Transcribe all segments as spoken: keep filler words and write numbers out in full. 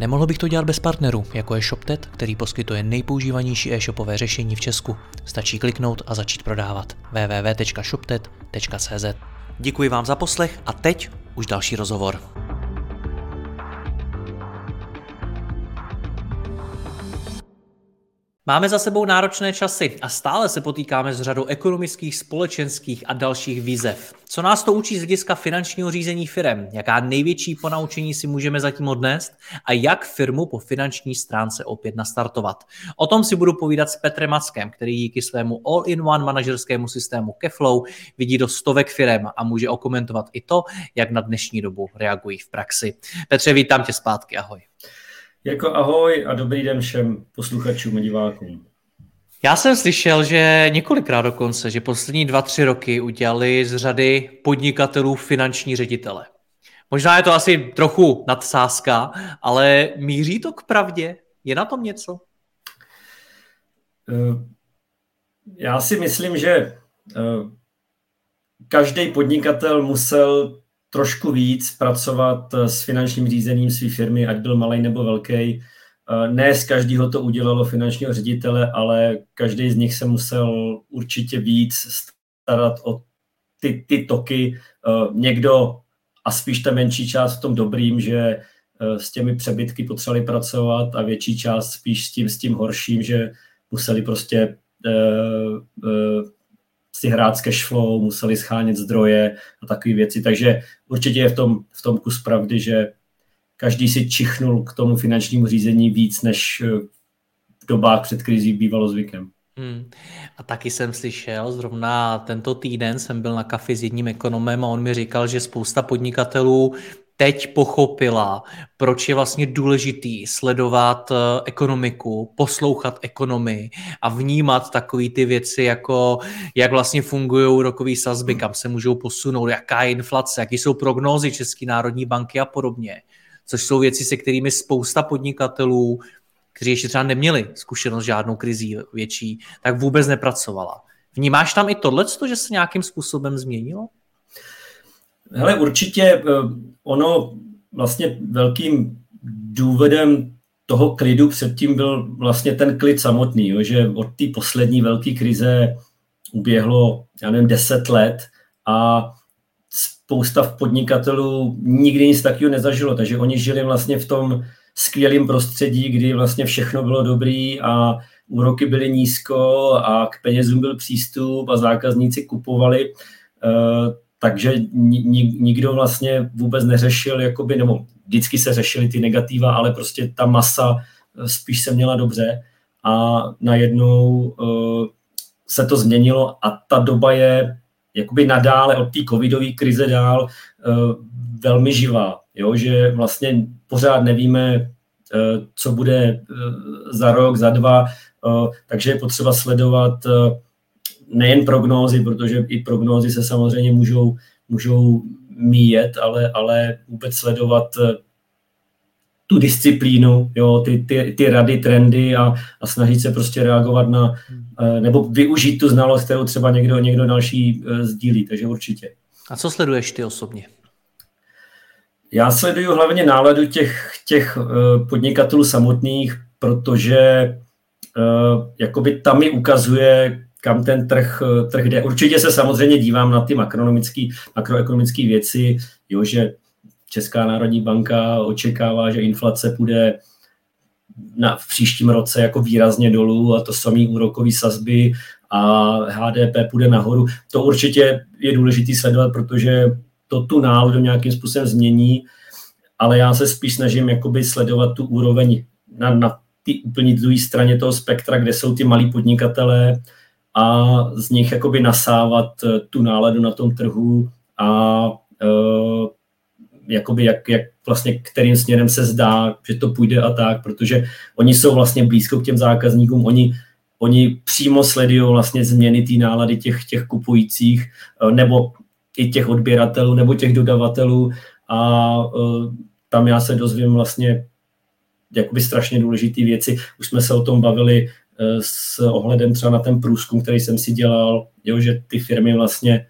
Nemohl bych to dělat bez partnerů, jako je ShopTet, který poskytuje nejpoužívanější e-shopové řešení v Česku. Stačí kliknout a začít prodávat. w w w tečka shop tet tečka cé zet. Děkuji vám za poslech a teď už další rozhovor. Máme za sebou náročné časy a stále se potýkáme s řadou ekonomických, společenských a dalších výzev. Co nás to učí z hlediska finančního řízení firem? Jaká největší ponaučení si můžeme zatím odnést? A jak firmu po finanční stránce opět nastartovat? O tom si budu povídat s Petrem Mackem, který díky svému all-in-one manažerskému systému Keflow vidí do stovek firem a může okomentovat i to, jak na dnešní dobu reagují v praxi. Petře, vítám tě zpátky, ahoj. Jako ahoj a dobrý den všem posluchačům a divákům. Já jsem slyšel, že několikrát dokonce, že poslední dva, tři roky udělali z řady podnikatelů finanční ředitele. Možná je to asi trochu nadsázka, ale míří to k pravdě? Je na tom něco? Já si myslím, že každý podnikatel musel trošku víc pracovat s finančním řízením své firmy, ať byl malej nebo velký. Ne z každého to udělalo finančního ředitele, ale každý z nich se musel určitě víc starat o ty, ty toky. Někdo, a spíš ta menší část v tom dobrým, že s těmi přebytky potřebovali pracovat a větší část spíš s tím, s tím horším, že museli prostě uh, uh, si hrát s cashflow, museli schánět zdroje a takové věci. Takže určitě je v tom, v tom kus pravdy, že každý si čichnul k tomu finančnímu řízení víc, než v dobách před krizí bývalo zvykem. Hmm. A taky jsem slyšel, zrovna tento týden jsem byl na kafi s jedním ekonomem a on mi říkal, že spousta podnikatelů teď pochopila, proč je vlastně důležitý sledovat ekonomiku, poslouchat ekonomy a vnímat takové ty věci, jako jak vlastně fungují rokové sazby, kam se můžou posunout, jaká je inflace, jaké jsou prognózy České národní banky a podobně. Což jsou věci, se kterými spousta podnikatelů, kteří ještě třeba neměli zkušenost žádnou krizí větší, tak vůbec nepracovala. Vnímáš tam i tohleto, že se nějakým způsobem změnilo? Hele, určitě ono vlastně velkým důvodem toho klidu předtím byl vlastně ten klid samotný, jo, že od té poslední velké krize uběhlo, já nevím, deset let a spousta podnikatelů nikdy nic takového nezažilo, takže oni žili vlastně v tom skvělém prostředí, kdy vlastně všechno bylo dobrý a úroky byly nízko a k penězům byl přístup a zákazníci kupovali. Takže nikdo vlastně vůbec neřešil, jakoby, nebo vždycky se řešily ty negativa, ale prostě ta masa spíš se měla dobře a najednou uh, se to změnilo a ta doba je jakoby nadále od té covidové krize dál uh, velmi živá, jo? Že vlastně pořád nevíme, uh, co bude uh, za rok, za dva, uh, takže je potřeba sledovat uh, nejen prognózy, protože i prognózy se samozřejmě můžou, můžou míjet, ale, ale vůbec sledovat tu disciplínu, jo, ty, ty, ty rady, trendy a, a snažit se prostě reagovat na, nebo využít tu znalost, kterou třeba někdo, někdo další sdílí, takže určitě. A co sleduješ ty osobně? Já sleduju hlavně náladu těch, těch podnikatelů samotných, protože jakoby tam mi ukazuje, kam ten trh, trh jde. Určitě se samozřejmě dívám na ty makroekonomické věci, jo, že Česká národní banka očekává, že inflace půjde na, v příštím roce jako výrazně dolů a to samé úrokové sazby a há dé pé půjde nahoru. To určitě je důležité sledovat, protože to tu náladu nějakým způsobem změní, ale já se spíš snažím jakoby sledovat tu úroveň na, na té úplně druhé straně toho spektra, kde jsou ty malí podnikatelé, a z nich jakoby nasávat tu náladu na tom trhu a e, jakoby jak, jak vlastně kterým směrem se zdá, že to půjde a tak, protože oni jsou vlastně blízko k těm zákazníkům, oni Oni přímo sledují vlastně změny té nálady těch, těch kupujících nebo i těch odběratelů nebo těch dodavatelů a uh, tam já se dozvím vlastně jakoby strašně důležité věci. Už jsme se o tom bavili uh, s ohledem třeba na ten průzkum, který jsem si dělal, jo, že ty firmy vlastně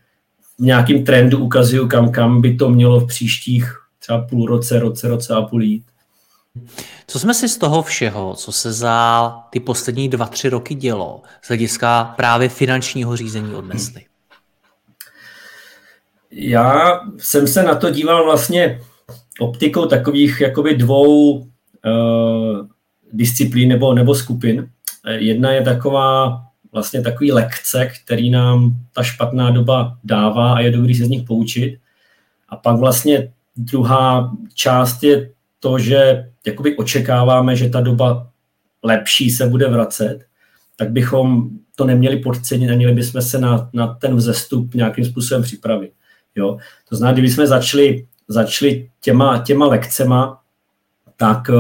v nějakým trendu ukazují, kam, kam by to mělo v příštích třeba půl roce, roce, roce a půl jít. Co jsme si z toho všeho, co se za ty poslední dva, tři roky dělo, z hlediska právě finančního řízení odnesli? Já jsem se na to díval vlastně optikou takových jakoby dvou uh, disciplín nebo, nebo skupin. Jedna je taková vlastně takový lekce, který nám ta špatná doba dává a je dobrý se z nich poučit. A pak vlastně druhá část je to, že jakoby očekáváme, že ta doba lepší se bude vracet, tak bychom to neměli podcenit a měli bychom se na, na ten vzestup nějakým způsobem připravit. Jo? To znamená, kdyby jsme začali, začali těma, těma lekcema, tak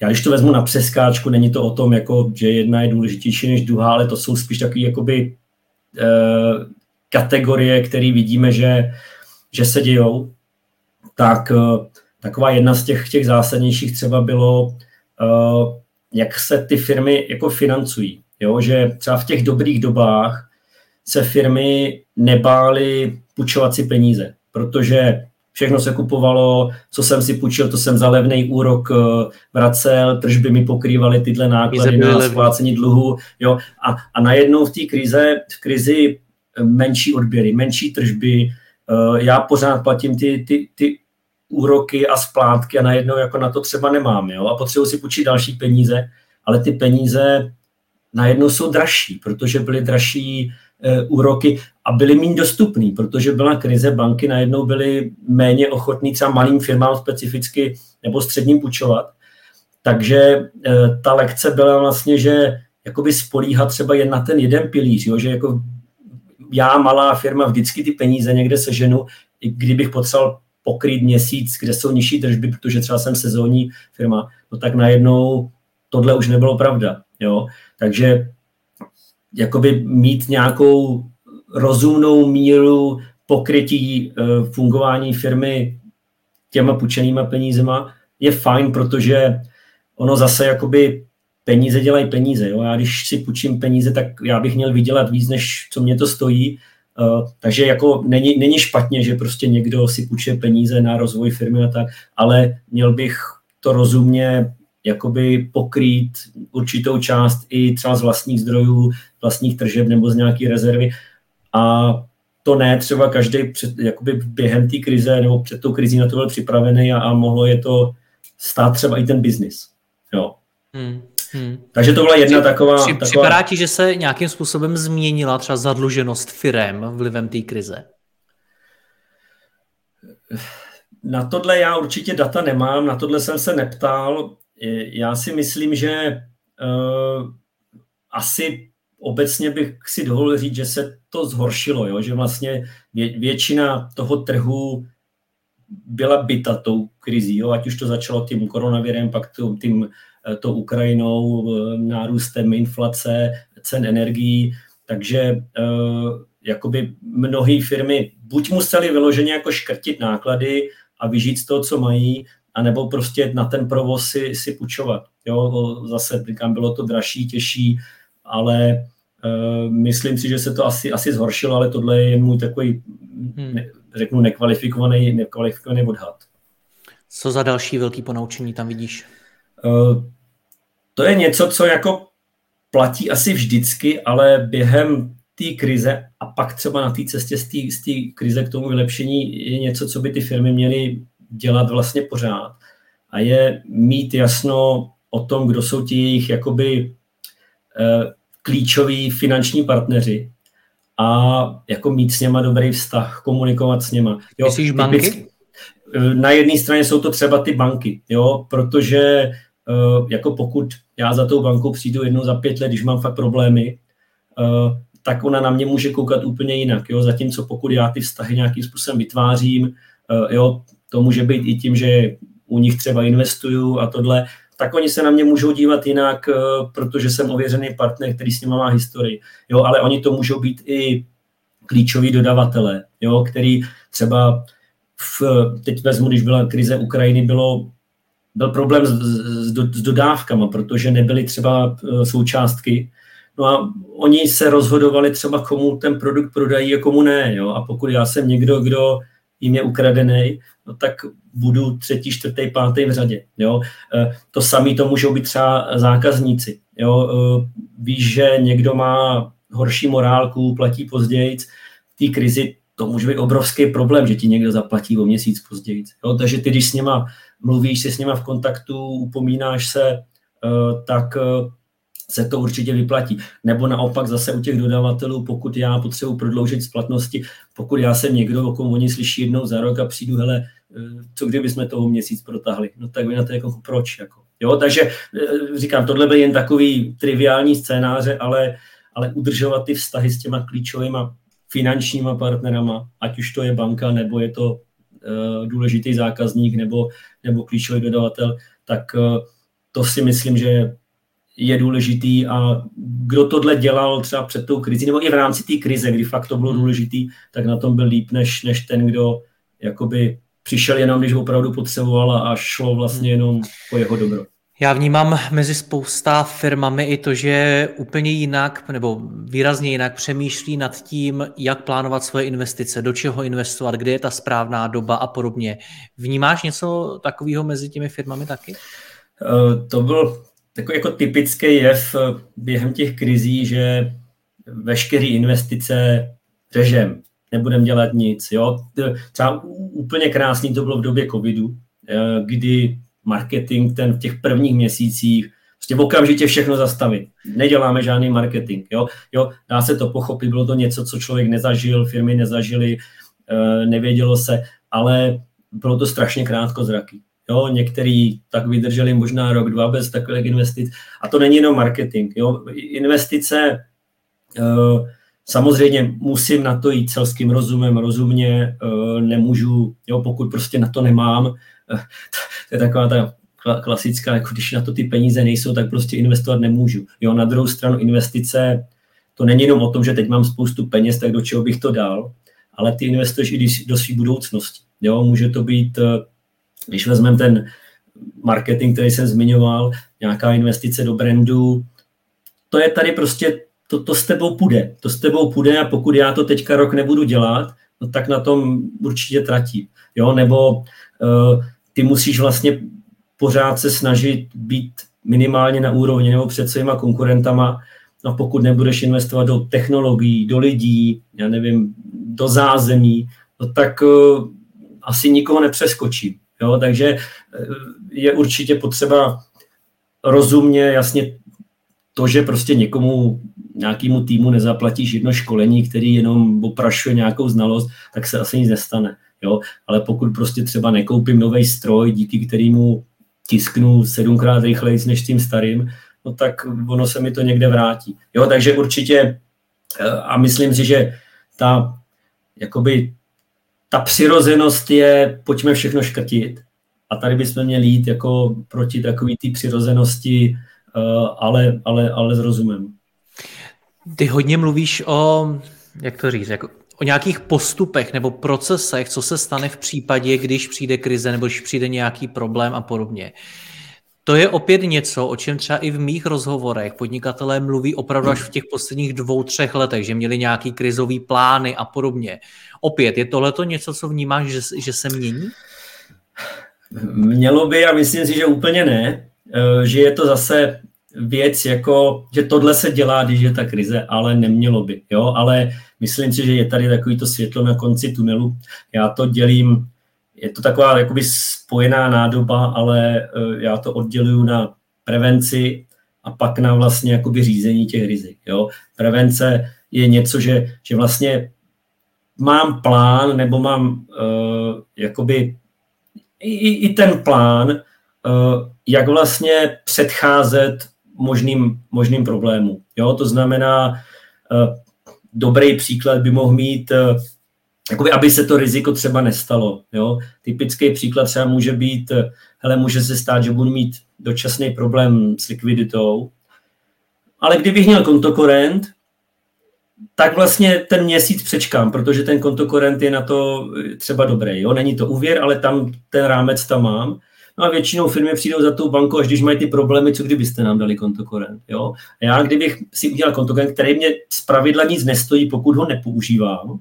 já když to vezmu na přeskáčku, není to o tom, jako, že jedna je důležitější než druhá, ale to jsou spíš takové jakoby, eh, kategorie, které vidíme, že, že se dějou, tak taková jedna z těch, těch zásadnějších třeba bylo, uh, jak se ty firmy jako financují. Jo? Že třeba v těch dobrých dobách se firmy nebály půjčovat si peníze, protože všechno se kupovalo, co jsem si půjčil, to jsem za levnej úrok uh, vracel, tržby mi pokrývaly tyhle náklady na splácení dluhu. Jo? A, a najednou v té krize, v krizi menší odběry, menší tržby, uh, já pořád platím ty, ty, ty úroky a splátky a najednou jako na to třeba nemám, jo, a potřebuji si půjčit další peníze, ale ty peníze najednou jsou dražší, protože byly dražší e, úroky a byly méně dostupný, protože byla krize, banky najednou byly méně ochotný třeba malým firmám specificky nebo středním půjčovat, takže e, ta lekce byla vlastně, že jakoby spolíhat třeba jen na ten jeden pilíř, jo, že jako já, malá firma, vždycky ty peníze někde seženu, i kdybych potřeboval pokrýt měsíc, kde jsou nižší tržby, protože třeba jsem sezónní firma, no tak najednou tohle už nebylo pravda. Jo? Takže jakoby mít nějakou rozumnou míru pokrytí e, fungování firmy těma půjčenýma penízema je fajn, protože ono zase jakoby peníze dělají peníze. Jo? Já když si půjčím peníze, tak já bych měl vydělat víc, než co mě to stojí. Uh, takže jako není, není špatně, že prostě někdo si půjčuje peníze na rozvoj firmy a tak, ale měl bych to rozumně jakoby pokrýt určitou část i třeba z vlastních zdrojů, vlastních tržeb nebo z nějaký rezervy. A to ne, třeba každý před, jakoby během té krize nebo před tou krizí na to byl připravený a, a mohlo je to stát třeba i ten biznis. Jo. Hmm. Hmm. Takže to byla jedna taková... Při, taková... Připadá ti, že se nějakým způsobem změnila třeba zadluženost firem vlivem té krize? Na tohle já určitě data nemám, na tohle jsem se neptal. Já si myslím, že uh, asi obecně bych si dovolil říct, že se to zhoršilo, jo? Že vlastně vě- většina toho trhu byla bita tou krizí, jo? Ať už to začalo tím koronavirem, pak tím to Ukrajinou, nárůstem inflace, cen energií, takže eh, jakoby mnohé firmy buď museli vyloženě jako škrtit náklady a vyžít z toho, co mají, anebo prostě na ten provoz si, si půjčovat. Jo, zase říkám, bylo to dražší, těžší, ale eh, myslím si, že se to asi, asi zhoršilo, ale tohle je můj takový, hmm. ne, řeknu, nekvalifikovaný, nekvalifikovaný odhad. Co za další velký ponaučení tam vidíš? Uh, To je něco, co jako platí asi vždycky, ale během té krize a pak třeba na té cestě z té krize k tomu vylepšení je něco, co by ty firmy měly dělat vlastně pořád. A je mít jasno o tom, kdo jsou ti jejich jakoby eh, klíčoví finanční partneři a jako mít s něma dobrý vztah, komunikovat s něma. Jo, myslíš banky? Na jedné straně jsou to třeba ty banky, jo, protože Uh, jako pokud já za tou bankou přijdu jednou za pět let, když mám fakt problémy, uh, tak ona na mě může koukat úplně jinak. Jo? Zatímco pokud já ty vztahy nějakým způsobem vytvářím, uh, jo, to může být i tím, že u nich třeba investuju a tohle, tak oni se na mě můžou dívat jinak, protože jsem ověřený partner, který s nima má historii. Jo, ale oni to můžou být i klíčoví dodavatelé, jo, který třeba, v, teď vezmu, když byla krize Ukrajiny, bylo, byl problém s, s, s dodávkama, protože nebyly třeba součástky. No a oni se rozhodovali třeba, komu ten produkt prodají a komu ne. Jo? A pokud já jsem někdo, kdo jim je ukradený, no tak budu třetí, čtvrtý, pátý v řadě. Jo? To samé to můžou být třeba zákazníci. Jo? Víš, že někdo má horší morálku, platí později. V té krizi to může být obrovský problém, že ti někdo zaplatí o měsíc později. Jo? Takže ty, když s něma mluvíš, jsi s něma v kontaktu, upomínáš se, tak se to určitě vyplatí. Nebo naopak zase u těch dodavatelů, pokud já potřebuji prodloužit splatnosti, pokud já jsem někdo, o kom oni slyší jednou za rok a přijdu, hele, co kdyby jsme toho měsíc protáhli, no tak vy na to jako proč. Jako. Jo, takže říkám, tohle byl jen takový triviální scénáře, ale, ale udržovat ty vztahy s těma klíčovýma finančníma partnerama, ať už to je banka, nebo je to uh, důležitý zákazník, nebo, nebo klíčový dodavatel, tak uh, to si myslím, že je důležitý a kdo tohle dělal třeba před tou krizi, nebo i v rámci té krize, kdy fakt to bylo důležitý, tak na tom byl líp, než, než ten, kdo jakoby přišel jenom, když ho opravdu potřeboval a šlo vlastně jenom po jeho dobro. Já vnímám mezi spousta firmami i to, že úplně jinak nebo výrazně jinak přemýšlí nad tím, jak plánovat svoje investice, do čeho investovat, kde je ta správná doba a podobně. Vnímáš něco takového mezi těmi firmami taky? Uh, to byl takový jako typický jev během těch krizí, že veškeré investice řežem, nebudeme dělat nic. Jo? Třeba úplně krásný to bylo v době covidu, kdy marketing ten v těch prvních měsících prostě okamžitě všechno zastavit. Neděláme žádný marketing. Jo? Jo, dá se to pochopit, bylo to něco, co člověk nezažil, firmy nezažily, nevědělo se, ale bylo to strašně krátkozraký. Jo, některý tak vydrželi možná rok, dva bez takových investic. A to není jenom marketing. Jo. Investice, e, samozřejmě musím na to jít selským rozumem, rozumně, e, nemůžu, jo, pokud prostě na to nemám. E, to je taková ta klasická, jako když na to ty peníze nejsou, tak prostě investovat nemůžu. Jo, na druhou stranu investice, to není jenom o tom, že teď mám spoustu peněz, tak do čeho bych to dal, ale ty investuješ i do své budoucnosti. Jo, může to být... Když vezmeme ten marketing, který jsem zmiňoval, nějaká investice do brandu, to je tady prostě, to, to s tebou půjde. To s tebou půjde a pokud já to teďka rok nebudu dělat, no tak na tom určitě tratím. Jo? Nebo uh, ty musíš vlastně pořád se snažit být minimálně na úrovni nebo před svýma konkurentama. No pokud nebudeš investovat do technologií, do lidí, já nevím, do zázemí, no tak uh, asi nikoho nepřeskočím. Jo, takže je určitě potřeba rozumně, jasně to, že prostě někomu, nějakému týmu nezaplatíš jedno školení, který jenom oprašuje nějakou znalost, tak se asi nic nestane. Jo? Ale pokud prostě třeba nekoupím nový stroj, díky kterému tisknu sedmkrát rychleji než tím starým, no tak ono se mi to někde vrátí. Jo, takže určitě, a myslím si, že ta jakoby ta přirozenost je, pojďme všechno škrtit a tady bychom měli jít jako proti takové té přirozenosti, ale, ale, ale s rozumem. Ty hodně mluvíš o, jak to říct, jako o nějakých postupech nebo procesech, co se stane v případě, když přijde krize nebo když přijde nějaký problém a podobně. To je opět něco, o čem třeba i v mých rozhovorech podnikatelé mluví opravdu až v těch posledních dvou, třech letech, že měli nějaký krizový plány a podobně. Opět, je tohleto něco, co vnímáš, že, že se mění? Mělo by, a myslím si, že úplně ne, že je to zase věc, jako, že tohle se dělá, když je ta krize, ale nemělo by. Jo? Ale myslím si, že je tady takovýto světlo na konci tunelu. Já to dělím... Je to taková jakoby spojená nádoba, ale já to odděluju na prevenci a pak na vlastně jakoby řízení těch rizik. Jo? Prevence je něco, že, že vlastně mám plán nebo mám uh, jakoby i, i ten plán, uh, jak vlastně předcházet možným, možným problémům. Jo? To znamená, uh, dobrý příklad by mohl mít uh, jakoby, aby se to riziko třeba nestalo. Jo? Typický příklad třeba může být, hele, může se stát, že budu mít dočasný problém s likviditou, ale kdybych měl kontokorent, tak vlastně ten měsíc přečkám, protože ten kontokorent je na to třeba dobrý. Jo? Není to úvěr, ale tam ten rámec tam mám. No a většinou firmy přijdou za tou bankou, až když mají ty problémy, co kdybyste nám dali kontokorent. Jo? A já kdybych si udělal kontokorent, který mě zpravidla nic nestojí, pokud ho nepoužívám,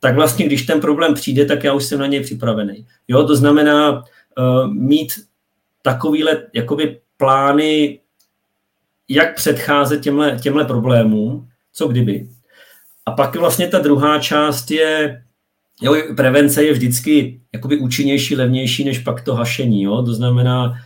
tak vlastně, když ten problém přijde, tak já už jsem na něj připravený. Jo? To znamená uh, mít takovýhle jakoby plány, jak předcházet těmhle, těmhle problémům, co kdyby. A pak vlastně ta druhá část je, jo, prevence je vždycky jakoby účinnější, levnější, než pak to hašení, jo? To znamená uh,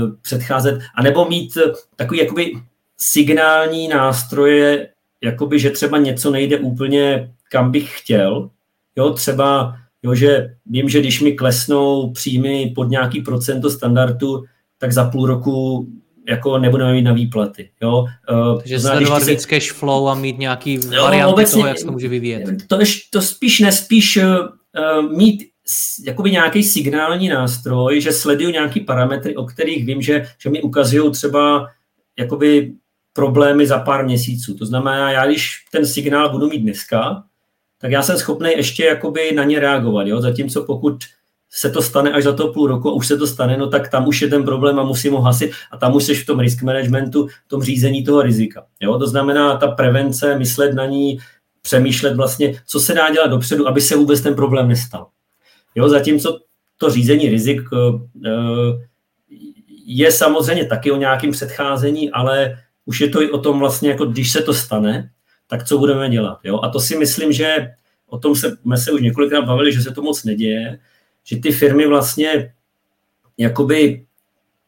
uh, předcházet, anebo mít takový jakoby signální nástroje, jakoby, že třeba něco nejde úplně, kam bych chtěl, jo? Třeba, jo, že vím, že když mi klesnou příjmy pod nějaký procento standardu, tak za půl roku jako nebudeme mít na výplaty. Jo? Takže sledovat vždycky cash flow a mít nějaký varianty toho, jak se to může vyvíjet. To, to spíš nespíš uh, mít jakoby nějaký signální nástroj, že sleduju nějaký parametry, o kterých vím, že, že mi ukazují třeba jakoby problémy za pár měsíců. To znamená, já když ten signál budu mít dneska, tak já jsem schopný ještě jakoby na ně reagovat. Jo? Zatímco pokud se to stane až za to půl roku a už se to stane, no tak tam už je ten problém a musím ho hasit a tam už jsi v tom risk managementu, v tom řízení toho rizika. Jo? To znamená ta prevence, myslet na ní, přemýšlet vlastně, co se dá dělat dopředu, aby se vůbec ten problém nestal. Jo? Zatímco to řízení rizik je samozřejmě taky o nějakém předcházení, ale už je to i o tom vlastně, jako když se to stane, tak co budeme dělat. Jo? A to si myslím, že o tom se, jsme se už několikrát bavili, že se to moc neděje, že ty firmy vlastně, jakoby,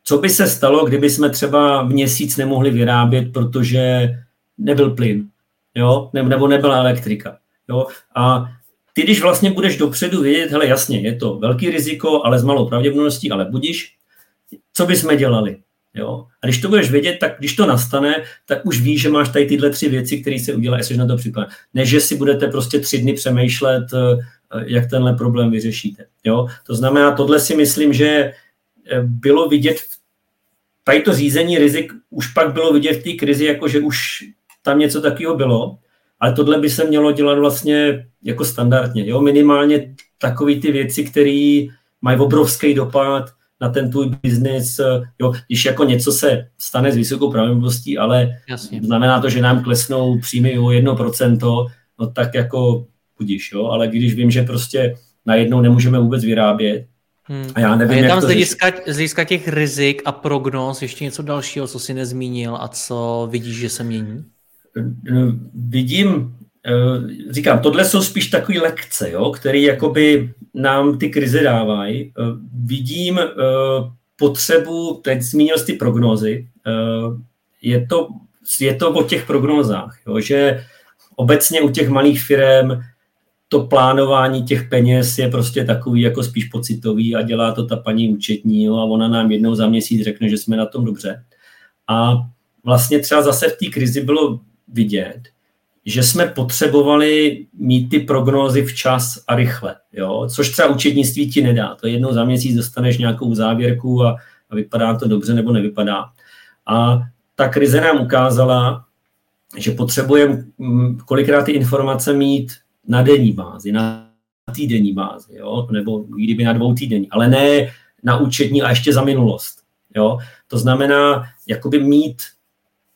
co by se stalo, kdyby jsme třeba měsíc nemohli vyrábět, protože nebyl plyn, jo, nebo nebyla elektrika, jo, a ty, když vlastně budeš dopředu vědět, hele, jasně, je to velký riziko, ale s malou pravděpodobností, ale budiš, co bychom dělali, jo, a když to budeš vědět, tak když to nastane, tak už víš, že máš tady tyhle tři věci, které se udělají, jestli na to připadá, než že si budete prostě tři dny přemýšlet, jak tenhle problém vyřešíte. Jo? To znamená, tohle si myslím, že bylo vidět, tady to řízení rizik už pak bylo vidět v té krizi, jako že už tam něco takového bylo, ale tohle by se mělo dělat vlastně jako standardně. Jo? Minimálně takové ty věci, které mají obrovský dopad na ten tvůj biznis, jo? Když jako něco se stane s vysokou pravděpodobností, ale jasně, znamená to, že nám klesnou příjmy o jedno procento, no tak jako budíš, jo, ale když vím, že prostě najednou nemůžeme vůbec vyrábět. Hmm. A já nevím, a je tam jak to z hlediska těch rizik a prognóz ještě něco dalšího, co si nezmínil a co vidíš, že se mění? Vidím, říkám, tohle jsou spíš takové lekce, jo, které jakoby nám ty krize dávají. Vidím potřebu, teď zmínil jsi ty prognózy, je to, je to o těch prognózách, jo, že obecně u těch malých firem to plánování těch peněz je prostě takový jako spíš pocitový a dělá to ta paní účetní, jo, a ona nám jednou za měsíc řekne, že jsme na tom dobře. A vlastně třeba zase v té krizi bylo vidět, že jsme potřebovali mít ty prognózy včas a rychle, jo, což třeba účetnictví ti nedá. To jednou za měsíc dostaneš nějakou závěrku a, a vypadá to dobře nebo nevypadá. A ta krize nám ukázala, že potřebujeme kolikrát ty informace mít na denní bázi, na týdenní bázi, jo? Nebo kdyby na dvou týdenní, ale ne na účetní a ještě za minulost. Jo? To znamená jakoby mít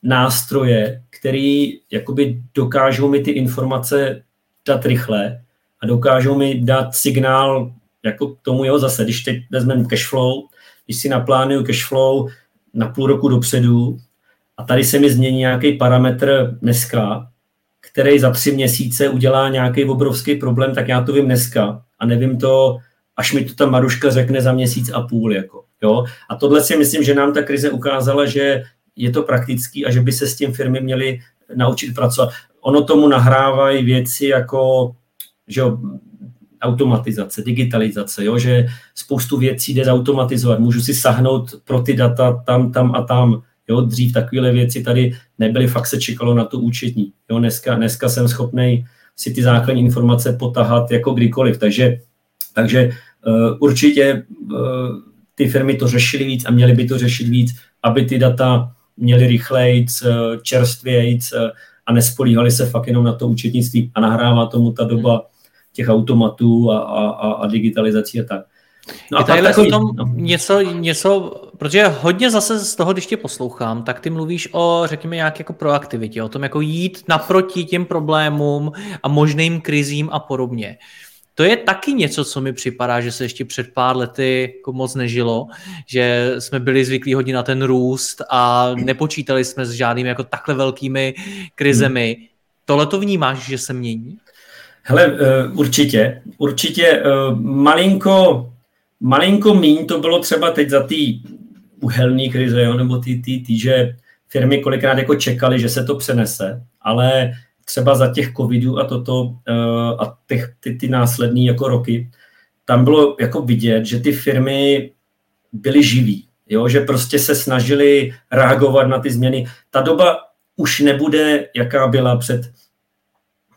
nástroje, které jakoby dokážou mi ty informace dát rychle a dokážou mi dát signál jako k tomu, jo, zase, když teď vezmeme cashflow, když si naplánuju cashflow na půl roku dopředu a tady se mi změní nějaký parametr dneska, který za tři měsíce udělá nějaký obrovský problém, tak já to vím dneska a nevím to, až mi to ta Maruška řekne za měsíc a půl. Jako, jo? A tohle si myslím, že nám ta krize ukázala, že je to praktický a že by se s tím firmy měly naučit pracovat. Ono tomu nahrávají věci jako, že jo, automatizace, digitalizace, jo? Že spoustu věcí jde zautomatizovat, můžu si sahnout pro ty data tam, tam a tam. Jo, dřív takovéhle věci tady nebyly, fakt se čekalo na tu účetní. Jo, dneska, dneska jsem schopnej si ty základní informace potahat jako kdykoliv. Takže, takže uh, určitě uh, ty firmy to řešily víc a měly by to řešit víc, aby ty data měly rychlejc, čerstvějc a nespolíhali se fakt jenom na to účetnictví a nahrává tomu ta doba těch automatů a, a, a digitalizací a tak. No a tadyhle takový... tom něco, něco, protože hodně zase z toho, když tě poslouchám, tak ty mluvíš o, řekněme, nějaké jako proaktivitě, o tom jako jít naproti těm problémům a možným krizím a podobně. To je taky něco, co mi připadá, že se ještě před pár lety jako moc nežilo, že jsme byli zvyklí hodně na ten růst a nepočítali jsme s žádnými jako takhle velkými krizemi. Hmm. Tohle to vnímáš, že se mění? Hele, určitě. Určitě malinko, malinko míň to bylo třeba teď za ty uhelné krize, jo? Nebo ty, ty, ty, že firmy kolikrát jako čekali, že se to přenese, ale třeba za těch covidů a toto a těch, ty, ty následné jako roky, tam bylo jako vidět, že ty firmy byly živý, jo? Že prostě se snažili reagovat na ty změny. Ta doba už nebude, jaká byla před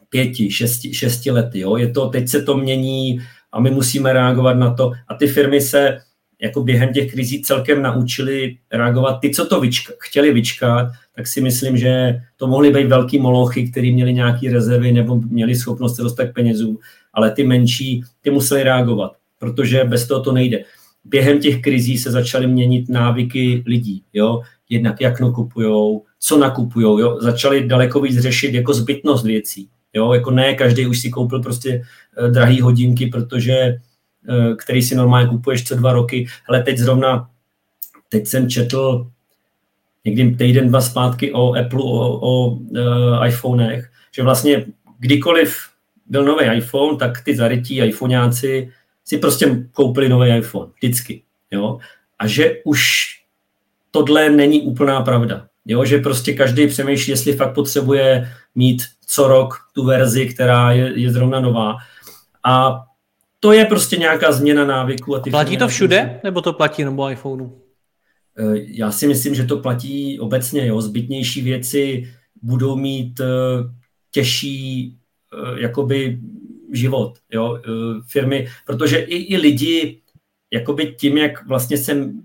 pěti, šesti, šesti lety. Jo? Je to, teď se to mění a my musíme reagovat na to. A ty firmy se jako během těch krizí celkem naučili reagovat. Ty, co to vyčka, chtěli vyčkat, tak si myslím, že to mohly být velký molochy, který měli nějaké rezervy nebo měli schopnost se dostat k penězům, ale ty menší, ty museli reagovat, protože bez toho to nejde. Během těch krizí se začaly měnit návyky lidí, jo? Jednak jak nakupujou, co nakupujou, jo? Začali daleko víc řešit jako zbytnost věcí, jo? Jako ne každý už si koupil prostě drahý hodinky, protože který si normálně kupuješ co dva roky. Hele, teď zrovna, teď jsem četl někdy týden, dva zpátky o Apple, o, o e, iPhonech, že vlastně kdykoliv byl nový iPhone, tak ty zarytí iPhoneáci si prostě koupili nový iPhone, vždycky. Jo? A že už tohle není úplná pravda. Jo? Že prostě každý přemýšlí, jestli fakt potřebuje mít co rok tu verzi, která je, je zrovna nová. A to je prostě nějaká změna návyku. A ty platí to všude, návyku. Nebo to platí jenom o iPhoneu? Já si myslím, že to platí obecně. Jo. Zbytnější věci budou mít těžší jakoby, život. Jo. Firmy, protože i, i lidi jakoby tím, jak vlastně sem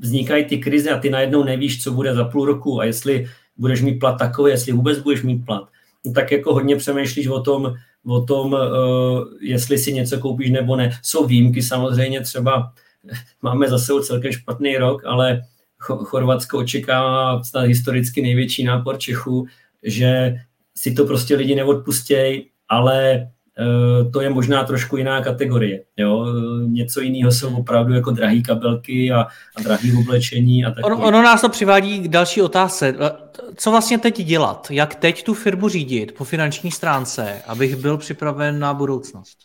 vznikají ty krize a ty najednou nevíš, co bude za půl roku a jestli budeš mít plat takový, jestli vůbec budeš mít plat, tak jako hodně přemýšlíš o tom, o tom, jestli si něco koupíš nebo ne. Jsou výjimky samozřejmě, třeba máme za sebou celkem špatný rok, ale Chorvatsko očekává snad historicky největší nápor Čechů, že si to prostě lidi neodpustějí, ale to je možná trošku jiná kategorie. Jo? Něco jiného jsou opravdu jako drahé kabelky a, a drahé oblečení. A ono, ono nás to přivádí k další otázce. Co vlastně teď dělat? Jak teď tu firmu řídit po finanční stránce, abych byl připraven na budoucnost?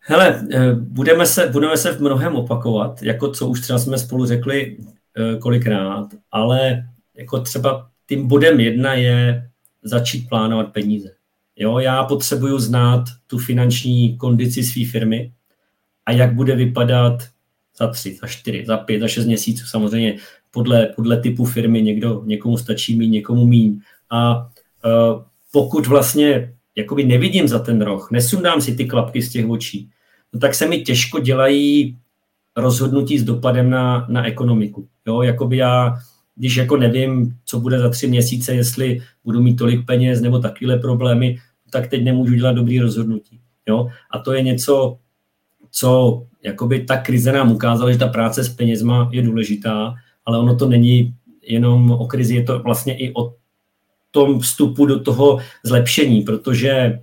Hele, budeme se, budeme se v mnohem opakovat, jako co už třeba jsme spolu řekli kolikrát, ale jako třeba tím bodem jedna je začít plánovat peníze. Jo, já potřebuju znát tu finanční kondici své firmy a jak bude vypadat za tři, za čtyři, za pět, za šest měsíců. Samozřejmě podle, podle typu firmy někdo, někomu stačí míň, někomu míň. A uh, pokud vlastně jakoby nevidím za ten roh, nesundám si ty klapky z těch očí, no tak se mi těžko dělají rozhodnutí s dopadem na, na ekonomiku. Jo, jakoby já... Když jako nevím, co bude za tři měsíce, jestli budu mít tolik peněz nebo takové problémy, tak teď nemůžu dělat dobrý rozhodnutí. Jo? A to je něco, co jakoby ta krize nám ukázala, že ta práce s penězma je důležitá, ale ono to není jenom o krizi, je to vlastně i o tom vstupu do toho zlepšení, protože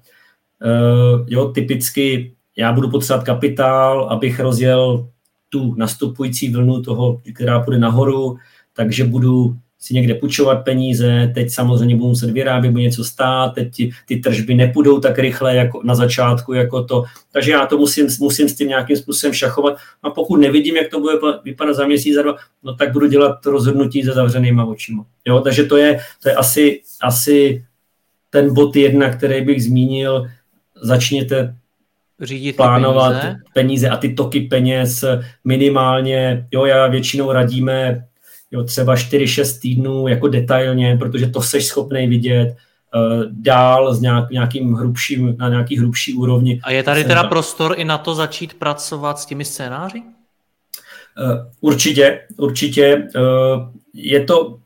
jo, typicky já budu potřebovat kapitál, abych rozjel tu nastupující vlnu toho, která půjde nahoru, takže budu si někde půjčovat peníze, teď samozřejmě budu muset vyrábět, budu něco stát, teď ty, ty tržby nepůjdou tak rychle jako na začátku, jako to. Takže já to musím, musím s tím nějakým způsobem šachovat a pokud nevidím, jak to bude vypadat za měsíc, za dva, no tak budu dělat rozhodnutí se zavřenýma očima. Jo, takže to je, to je asi, asi ten bod jedna, který bych zmínil, začněte řídit plánovat peníze. peníze a ty toky peněz minimálně, jo, já většinou radíme, jo, třeba čtyři šest týdnů jako detailně, protože to seš schopnej vidět dál s nějak, nějakým hrubším, na nějaký hrubší úrovni. A je tady teda prostor i na to začít pracovat s těmi scénáři? Určitě, určitě. Je to,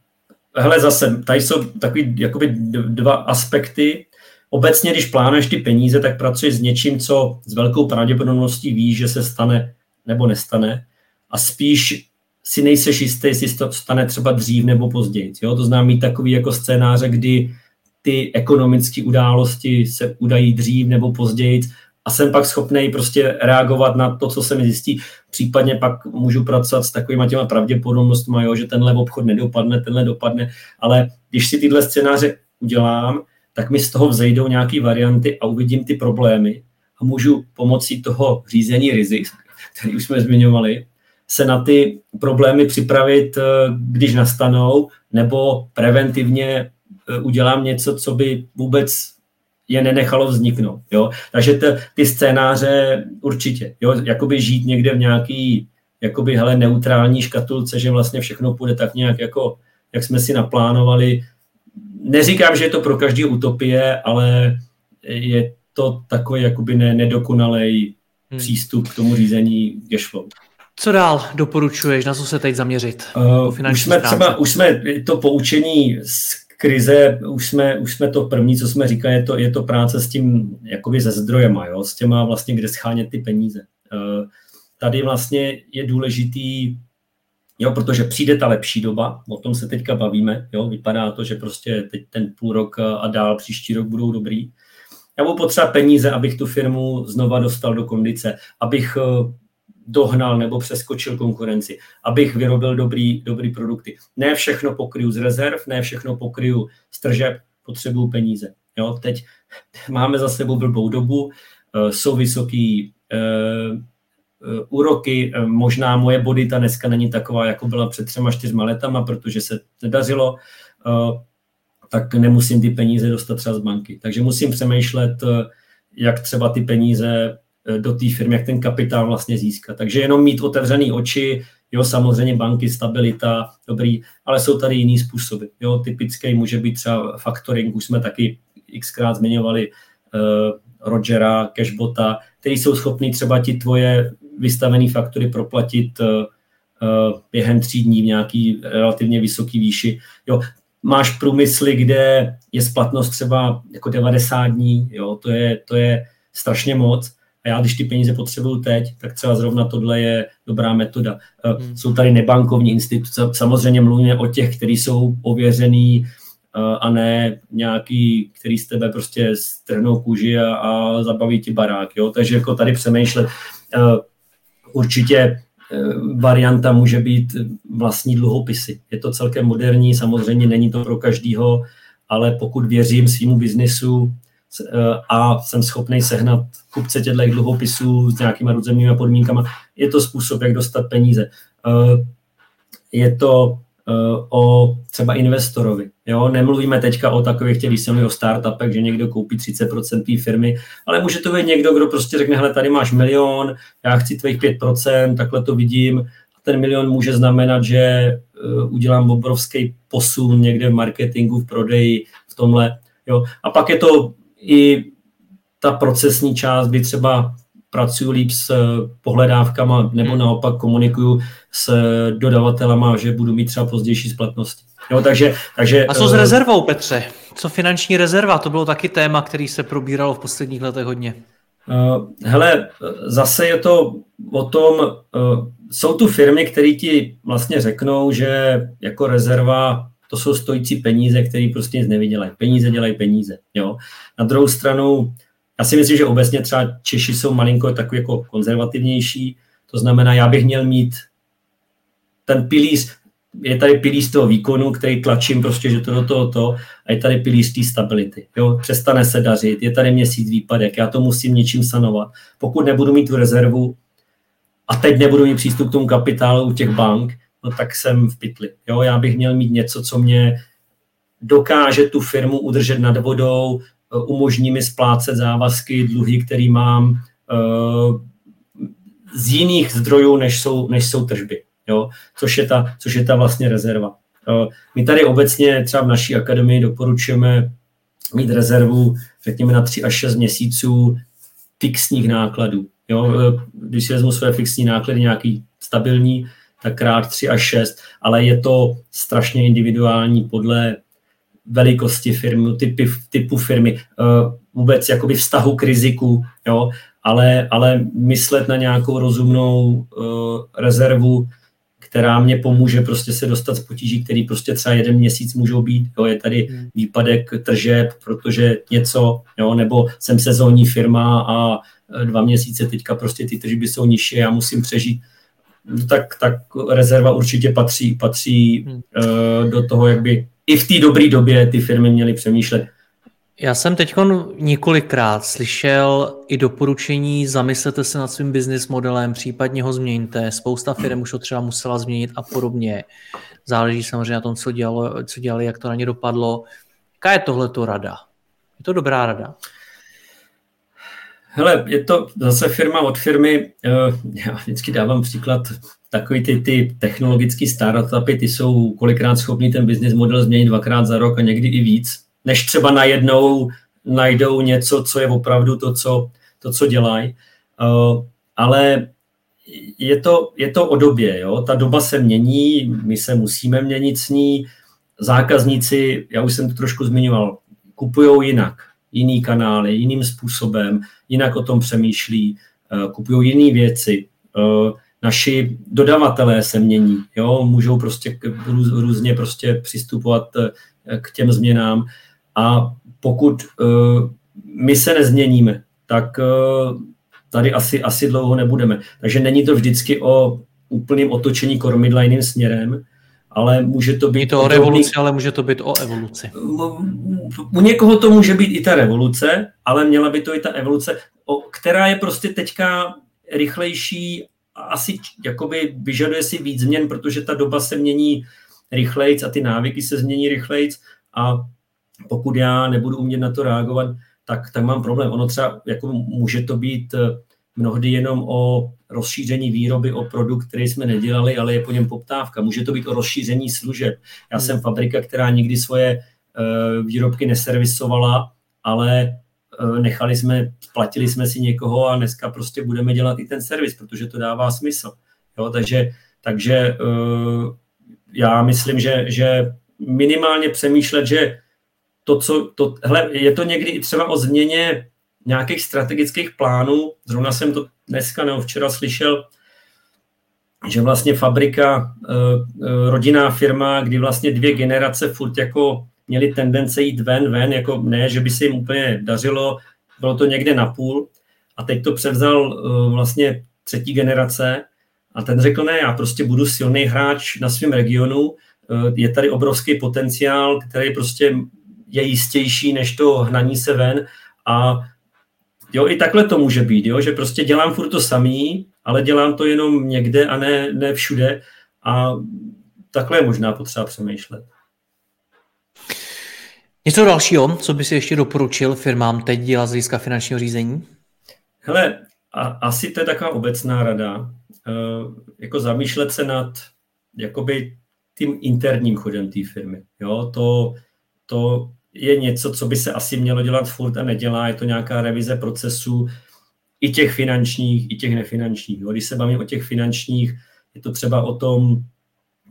hele zase, tady jsou takový jakoby dva aspekty. Obecně, když plánuješ ty peníze, tak pracuješ s něčím, co s velkou pravděpodobností víš, že se stane nebo nestane. A spíš si nejseš jistý, jestli to stane třeba dřív nebo později. Jo? To znamená mít takový jako scénáře, kdy ty ekonomické události se udají dřív nebo později a jsem pak schopnej prostě reagovat na to, co se mi zjistí. Případně pak můžu pracovat s takovýma těma pravděpodobnostma, jo, že tenhle obchod nedopadne, tenhle dopadne, ale když si tyhle scénáře udělám, tak mi z toho vzejdou nějaký varianty a uvidím ty problémy a můžu pomocí toho řízení rizik, který už jsme zmiňovali, se na ty problémy připravit, když nastanou, nebo preventivně udělám něco, co by vůbec je nenechalo vzniknout. Jo? Takže t- ty scénáře určitě, jo? Jakoby žít někde v nějaký jakoby, hele, neutrální škatulce, že vlastně všechno půjde tak nějak, jako, jak jsme si naplánovali. Neříkám, že je to pro každý utopie, ale je to takový jakoby ne- nedokonalej hmm. přístup k tomu řízení cashflow. Co dál doporučuješ, na co se teď zaměřit? Uh, už, jsme třeba, už jsme to poučení z krize, už jsme, už jsme to první, co jsme říkali, je to, je to práce s tím, jakoby se zdrojema, jo? S těma vlastně, kde schánět ty peníze. Tady vlastně je důležitý, jo, protože přijde ta lepší doba, o tom se teďka bavíme, jo? Vypadá to, že prostě teď ten půl rok a dál příští rok budou dobrý. Já budu potřebovat peníze, abych tu firmu znova dostal do kondice, abych dohnal nebo přeskočil konkurenci, abych vyrobil dobrý, dobrý produkty. Ne všechno pokryju z rezerv, ne všechno pokryju z tržeb, potřebuju peníze. Jo, teď máme za sebou blbou dobu, jsou vysoký uh, uh, úroky, možná moje bodita dneska není taková, jako byla před třema, čtyřma letama, protože se nedařilo, uh, tak nemusím ty peníze dostat třeba z banky. Takže musím přemýšlet, jak třeba ty peníze do té firmy, jak ten kapitál vlastně získá. Takže jenom mít otevřený oči, jo, samozřejmě banky, stabilita, dobrý, ale jsou tady jiný způsoby. Jo, typický může být třeba factoring, už jsme taky xkrát zmiňovali eh, Rogera, Cashbota, který jsou schopní třeba ti tvoje vystavené faktury proplatit eh, během tří dní v nějaký relativně vysoký výši. Jo, máš průmysly, kde je splatnost třeba jako devadesát dní, jo, to je, to je strašně moc. A já, když ty peníze potřebuju teď, tak třeba zrovna tohle je dobrá metoda. Hmm. Jsou tady nebankovní instituce, samozřejmě mluvíme o těch, kteří jsou ověřený a ne nějaký, který z tebe prostě strhnou kůži a, a zabaví ti barák. Jo? Takže jako tady přemýšlet. Určitě varianta může být vlastní dluhopisy. Je to celkem moderní, samozřejmě není to pro každýho, ale pokud věřím svému biznesu, a jsem schopný sehnat kupce těchto dluhopisů s nějakýma různými podmínkama. Je to způsob, jak dostat peníze. Je to o třeba investorovi. Jo? Nemluvíme teďka o takových těch výsilných o startupech, že někdo koupí třicet procent té firmy, ale může to být někdo, kdo prostě řekne, hele, tady máš milion, já chci tvých pět procent, takhle to vidím. A ten milion může znamenat, že udělám obrovský posun někde v marketingu, v prodeji, v tomhle. Jo? A pak je to i ta procesní část, kdy třeba pracuju líp s pohledávkama nebo naopak komunikuju s dodavatelama, že budu mít třeba pozdější splatnosti. Jo, takže, takže, a co s rezervou, Petře? Co finanční rezerva? To bylo taky téma, který se probíralo v posledních letech hodně. Hele, zase je to o tom, jsou tu firmy, které ti vlastně řeknou, že jako rezerva to jsou stojící peníze, které prostě nic nevydělají. Peníze dělají peníze. Jo. Na druhou stranu, já si myslím, že obecně třeba Češi jsou malinko takový jako konzervativnější. To znamená, já bych měl mít ten pilíř, je tady pilíř toho výkonu, který tlačím prostě, že to do toho to, a je tady pilíř té stability. Jo. Přestane se dařit, je tady měsíc výpadek, já to musím něčím sanovat. Pokud nebudu mít tu rezervu a teď nebudu mít přístup k tomu kapitálu u těch bank, no tak jsem v pytli. Jo, já bych měl mít něco, co mě dokáže tu firmu udržet nad vodou, umožní mi splácet závazky, dluhy, které mám z jiných zdrojů, než jsou, než jsou tržby, jo, což je ta, což je ta vlastně rezerva. My tady obecně třeba v naší akademii doporučujeme mít rezervu, řekněme, na tři až šest měsíců fixních nákladů. Jo? Když si vezmu své fixní náklady nějaký stabilní, tak krát tři až šest, ale je to strašně individuální podle velikosti firmy, typy, typu firmy, vůbec jakoby vztahu k riziku, jo? Ale, ale myslet na nějakou rozumnou rezervu, která mě pomůže prostě se dostat z potíží, který prostě třeba jeden měsíc můžou být. Jo, je tady výpadek tržeb, protože něco, jo, nebo jsem sezónní firma a dva měsíce teďka prostě ty tržby jsou nižší, já musím přežít. No, tak, tak rezerva určitě patří, patří hmm. uh, do toho, jak by i v té dobré době ty firmy měly přemýšlet. Já jsem teď několikrát slyšel i doporučení, zamyslete se nad svým business modelem, případně ho změňte, spousta firm už ho třeba musela změnit a podobně. Záleží samozřejmě na tom, co dělalo, co dělali, jak to na ně dopadlo. Jaká je tohleto rada? Je to dobrá rada? Hele, je to zase firma od firmy. Já vždycky dávám příklad, takový ty, ty technologické startupy, ty jsou kolikrát schopný ten business model změnit dvakrát za rok a někdy i víc, než třeba najednou najdou něco, co je opravdu to, co, to, co dělají. Uh, ale je to, je to o době. Jo? Ta doba se mění, my se musíme měnit s ní. Zákazníci, já už jsem to trošku zmiňoval, kupujou jinak, jiný kanály, jiným způsobem, jinak o tom přemýšlí, uh, kupují jiné věci. Uh, naši dodavatelé se mění, jo? Můžou prostě růz, různě prostě přistupovat k těm změnám. A pokud uh, my se nezměníme, tak uh, tady asi, asi dlouho nebudeme. Takže není to vždycky o úplném otočení kormidla jiným směrem, ale může to být... Není to o revoluci, ale může to být o evoluci. U někoho to může být i ta revoluce, ale měla by to i ta evoluce, která je prostě teďka rychlejší a asi jakoby vyžaduje si víc změn, protože ta doba se mění rychlejc a ty návyky se změní rychlejc a pokud já nebudu umět na to reagovat, tak, tak mám problém. Ono třeba jako může to být mnohdy jenom o rozšíření výroby, o produkt, který jsme nedělali, ale je po něm poptávka. Může to být o rozšíření služeb. Já jsem fabrika, která nikdy svoje uh, výrobky neservisovala, ale uh, nechali jsme, platili jsme si někoho a dneska prostě budeme dělat i ten servis, protože to dává smysl. Jo, takže takže uh, já myslím, že, že minimálně přemýšlet, že to, co, to, hele, je to někdy třeba o změně nějakých strategických plánů. Zrovna jsem to dneska nebo včera slyšel, že vlastně fabrika, rodinná firma, kdy vlastně dvě generace furt jako měly tendence jít ven, ven, jako ne, že by se jim úplně dařilo, bylo to někde napůl a teď to převzal vlastně třetí generace. A ten řekl, ne, já prostě budu silný hráč na svém regionu, je tady obrovský potenciál, který prostě je jistější než to hnaní se ven a jo, i takhle to může být, jo, že prostě dělám furt to samý, ale dělám to jenom někde a ne, ne všude a takhle je možná potřeba přemýšlet. Něco dalšího, co by si ještě doporučil firmám teď dělat z hlediska finančního řízení? Hele, a, asi to je taková obecná rada, jako zamýšlet se nad jakoby tím interním chodem té firmy. Jo, to, to je něco, co by se asi mělo dělat furt a nedělá. Je to nějaká revize procesů i těch finančních, i těch nefinančních. Jo, když se bavím o těch finančních, je to třeba o tom,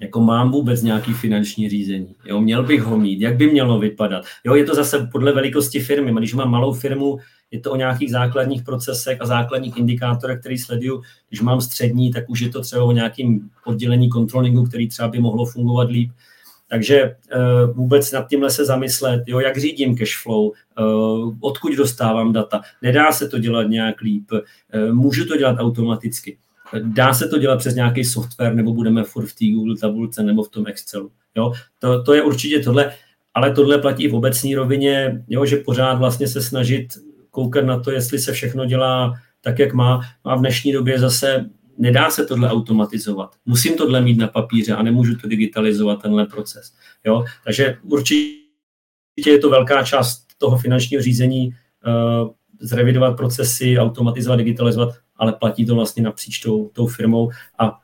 jako mám vůbec nějaký finanční řízení. Jo, měl bych ho mít, jak by mělo vypadat. Jo, je to zase podle velikosti firmy. Když mám malou firmu, je to o nějakých základních procesech a základních indikátorech, který sleduju. Když mám střední, tak už je to třeba o nějakém oddělení kontrolingu, který třeba by mohlo fungovat líp. Takže uh, vůbec nad tímhle se zamyslet, jo, jak řídím cashflow, uh, odkud dostávám data, nedá se to dělat nějak líp, uh, můžu to dělat automaticky, dá se to dělat přes nějaký software, nebo budeme furt v té Google tabulce, nebo v tom Excelu. Jo? To, to je určitě tohle, ale tohle platí i v obecní rovině, jo, že pořád vlastně se snažit koukat na to, jestli se všechno dělá tak, jak má. A v dnešní době zase nedá se tohle automatizovat. Musím tohle mít na papíře a nemůžu to digitalizovat, tenhle proces. Jo? Takže určitě je to velká část toho finančního řízení, uh, zrevidovat procesy, automatizovat, digitalizovat, ale platí to vlastně napříč tou, tou firmou. A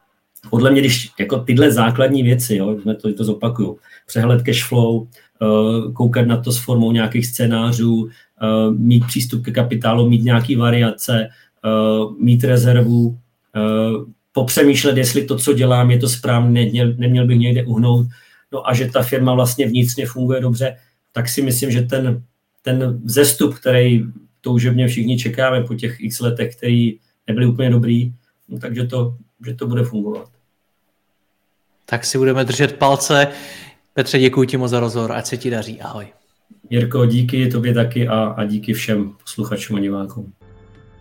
podle mě, když jako tyhle základní věci, jo, to, to zopakuju, přehled cashflow, koukat na to s formou nějakých scénářů, mít přístup ke kapitálu, mít nějaké variace, mít rezervu, popřemýšlet, jestli to, co dělám, je to správně, neměl bych někde uhnout, no a že ta firma vlastně vnitřně funguje dobře, tak si myslím, že ten, ten vzestup, který toužebně všichni čekáme po těch x letech, který nebyly úplně dobrý, no takže to, že to bude fungovat. Tak si budeme držet palce. Petře, děkuji ti moc za rozhovor, ať se ti daří, ahoj. Jirko, díky tobě taky a, a díky všem posluchačům a divákům.